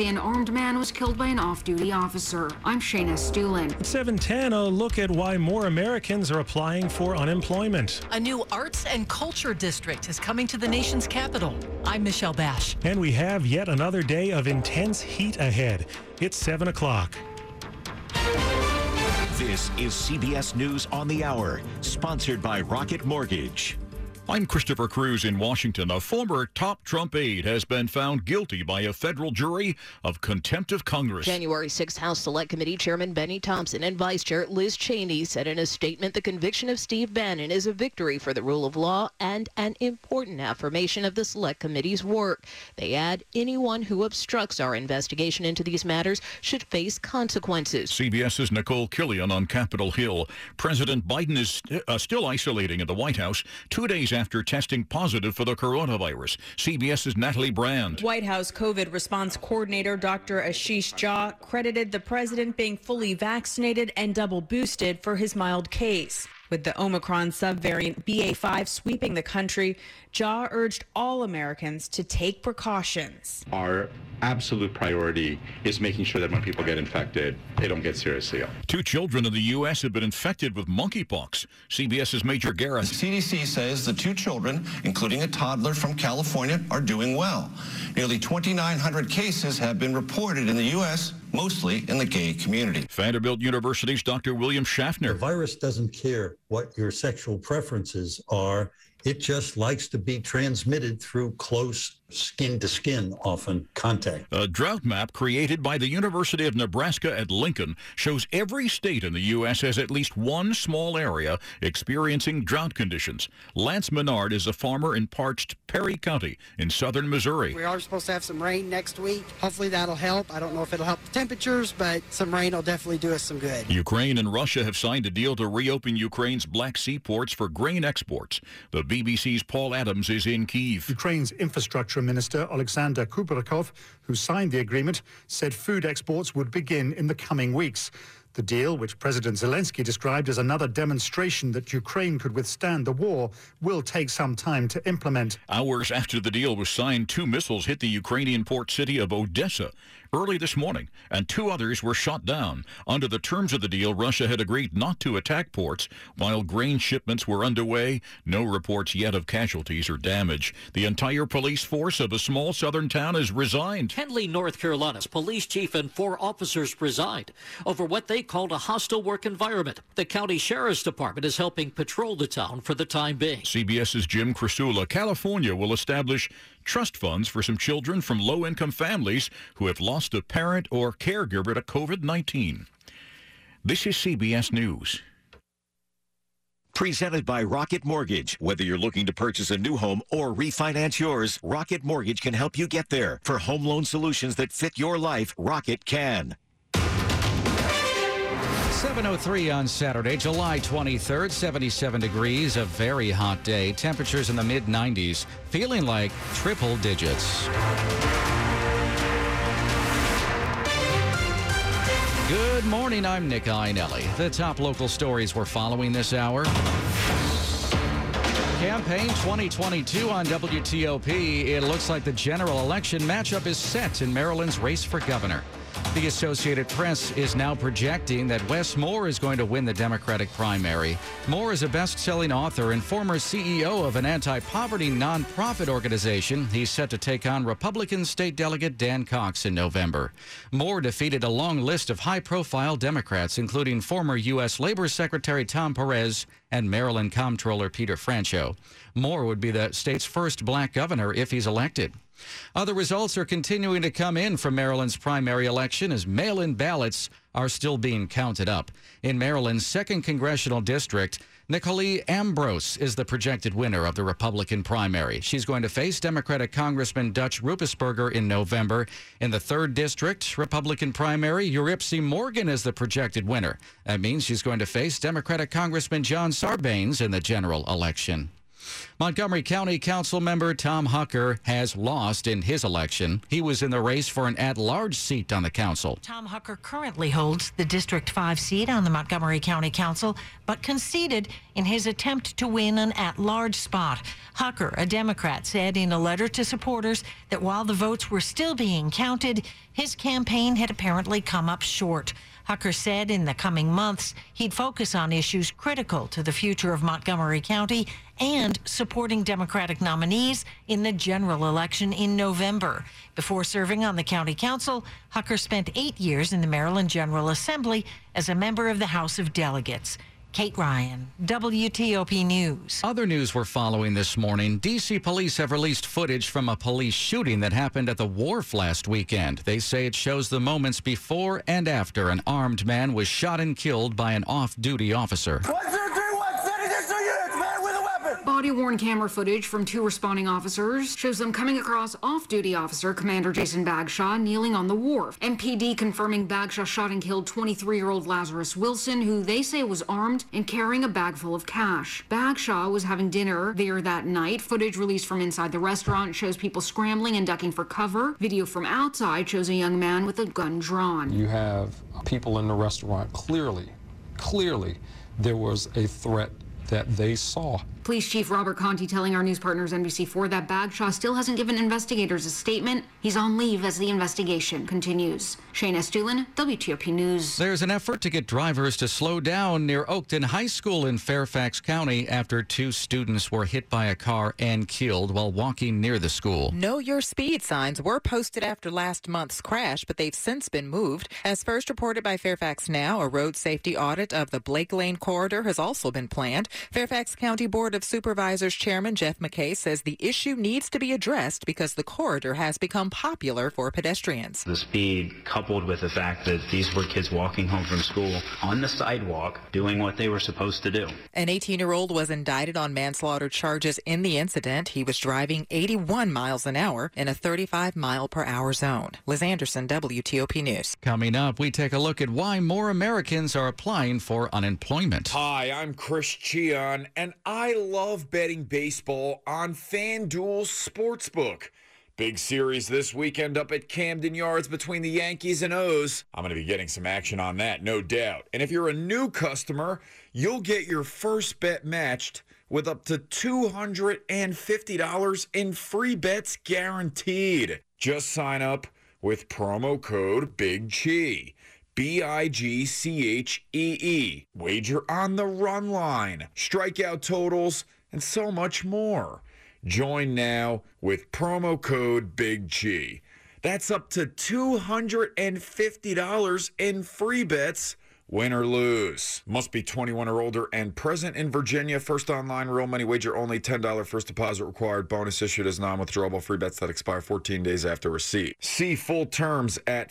An armed man was killed by an off-duty officer. I'm Shayna Stulen. At 7:10, a look at why more Americans are applying for unemployment. A new arts and culture district is coming to the nation's capital. I'm Michelle Bash. And we have yet another day of intense heat ahead. It's 7 o'clock. This is CBS News on the Hour, sponsored by Rocket Mortgage. I'm Christopher Cruz in Washington. A former top Trump aide has been found guilty by a federal jury of contempt of Congress. January 6th House Select Committee Chairman Bennie Thompson and Vice Chair Liz Cheney said in a statement the conviction of Steve Bannon is a victory for the rule of law and an important affirmation of the Select Committee's work. They add, anyone who obstructs our investigation into these matters should face consequences. CBS's Nicole Killian on Capitol Hill. President Biden is still isolating at the White House 2 days after testing positive for the coronavirus. CBS's Natalie Brand. White House COVID response coordinator Dr. Ashish Jha credited the president being fully vaccinated and double boosted for his mild case. With the Omicron subvariant BA.5 sweeping the country, Jha urged all Americans to take precautions. Our absolute priority is making sure that when people get infected, they don't get seriously ill. 2 children in the U.S. have been infected with monkeypox. CBS's Major Garrett. The CDC says the 2 children, including a toddler from California, are doing well. Nearly 2,900 cases have been reported in the U.S., mostly in the gay community. Vanderbilt University's Dr. William Schaffner. The virus doesn't care what your sexual preferences are. It just likes to be transmitted through close skin-to-skin, often, contact. A drought map created by the University of Nebraska at Lincoln shows every state in the U.S. has at least one small area experiencing drought conditions. Lance Menard is a farmer in parched Perry County in southern Missouri. We are supposed to have some rain next week. Hopefully that'll help. I don't know if it'll help the temperatures, but some rain will definitely do us some good. Ukraine and Russia have signed a deal to reopen Ukraine's Black Sea ports for grain exports. The BBC's Paul Adams is in Kyiv. Ukraine's infrastructure Minister Oleksandr Kubrakov, who signed the agreement, said food exports would begin in the coming weeks. The deal, which President Zelensky described as another demonstration that Ukraine could withstand the war, will take some time to implement. Hours after the deal was signed, 2 missiles hit the Ukrainian port city of Odessa early this morning, and 2 others were shot down. Under the terms of the deal, Russia had agreed not to attack ports while grain shipments were underway. No reports yet of casualties or damage. The entire police force of a small southern town has resigned. Henley, North Carolina's police chief and 4 officers resigned over what they called a hostile work environment. The county sheriff's department is helping patrol the town for the time being. CBS's Jim Crisula. California will establish trust funds for some children from low-income families who have lost a parent or caregiver to COVID-19. This is CBS News. Presented by Rocket Mortgage. Whether you're looking to purchase a new home or refinance yours, Rocket Mortgage can help you get there. For home loan solutions that fit your life, Rocket can. 7:03 on Saturday, July 23rd, 77 degrees, a very hot day. Temperatures in the mid-90s, feeling like triple digits. Good morning, I'm Nick Ainelli. The top local stories we're following this hour. Campaign 2022 on WTOP. It looks like the general election matchup is set in Maryland's race for governor. The Associated Press is now projecting that Wes Moore is going to win the Democratic primary. Moore is a best-selling author and former CEO of an anti-poverty nonprofit organization. He's set to take on Republican State Delegate Dan Cox in November. Moore defeated a long list of high-profile Democrats, including former U.S. Labor Secretary Tom Perez and Maryland Comptroller Peter Franchot. Moore would be the state's first black governor if he's elected. Other results are continuing to come in from Maryland's primary election as mail-in ballots are still being counted up. In Maryland's 2nd Congressional District, Nicole Ambrose is the projected winner of the Republican primary. She's going to face Democratic Congressman Dutch Ruppersberger in November. In the 3rd District Republican primary, Eurypsy Morgan is the projected winner. That means she's going to face Democratic Congressman John Sarbanes in the general election. Montgomery County Council member Tom Hucker has lost in his election. He was in the race for an at-large seat on the council. Tom Hucker currently holds the District 5 seat on the Montgomery County Council, but conceded in his attempt to win an at-large spot. Hucker, a Democrat, said in a letter to supporters that while the votes were still being counted, his campaign had apparently come up short. Hucker said in the coming months he'd focus on issues critical to the future of Montgomery County and supporting Democratic nominees in the general election in November. Before serving on the county council, Hucker spent 8 years in the Maryland General Assembly as a member of the House of Delegates. Kate Ryan, WTOP News. Other news we're following this morning. D.C. police have released footage from a police shooting that happened at the Wharf last weekend. They say it shows the moments before and after an armed man was shot and killed by an off-duty officer. Body-worn camera footage from two responding officers shows them coming across off-duty officer Commander Jason Bagshaw kneeling on the wharf. MPD confirming Bagshaw shot and killed 23-year-old Lazarus Wilson, who they say was armed and carrying a bag full of cash. Bagshaw was having dinner there that night. Footage released from inside the restaurant shows people scrambling and ducking for cover. Video from outside shows a young man with a gun drawn. You have people in the restaurant. Clearly, there was a threat that they saw. Police Chief Robert Conte telling our news partners NBC4 that Bagshaw still hasn't given investigators a statement. He's on leave as the investigation continues. Shane Estulin, WTOP News. There's an effort to get drivers to slow down near Oakton High School in Fairfax County after two students were hit by a car and killed while walking near the school. Know your speed signs were posted after last month's crash, but they've since been moved. As first reported by Fairfax Now, a road safety audit of the Blake Lane corridor has also been planned. Fairfax County Board of Supervisors Chairman Jeff McKay says the issue needs to be addressed because the corridor has become popular for pedestrians. The speed, coupled with the fact that these were kids walking home from school on the sidewalk doing what they were supposed to do. An 18-year-old was indicted on manslaughter charges in the incident. He was driving 81 miles an hour in a 35-mile-per-hour zone. Liz Anderson, WTOP News. Coming up, we take a look at why more Americans are applying for unemployment. Hi, I'm Chris Cheon, and I love betting baseball on FanDuel Sportsbook. Big series this weekend up at Camden Yards between the Yankees and O's. I'm going to be getting some action on that, no doubt. And if you're a new customer, you'll get your first bet matched with up to $250 in free bets guaranteed. Just sign up with promo code BIGCHEE. B-I-G-C-H-E-E. Wager on the run line, strikeout totals, and so much more. Join now with promo code Big G. That's up to $250 in free bets, win or lose. Must be 21 or older and present in Virginia. First online real money wager only. $10 first deposit required. Bonus issued as non-withdrawable free bets that expire 14 days after receipt. See full terms at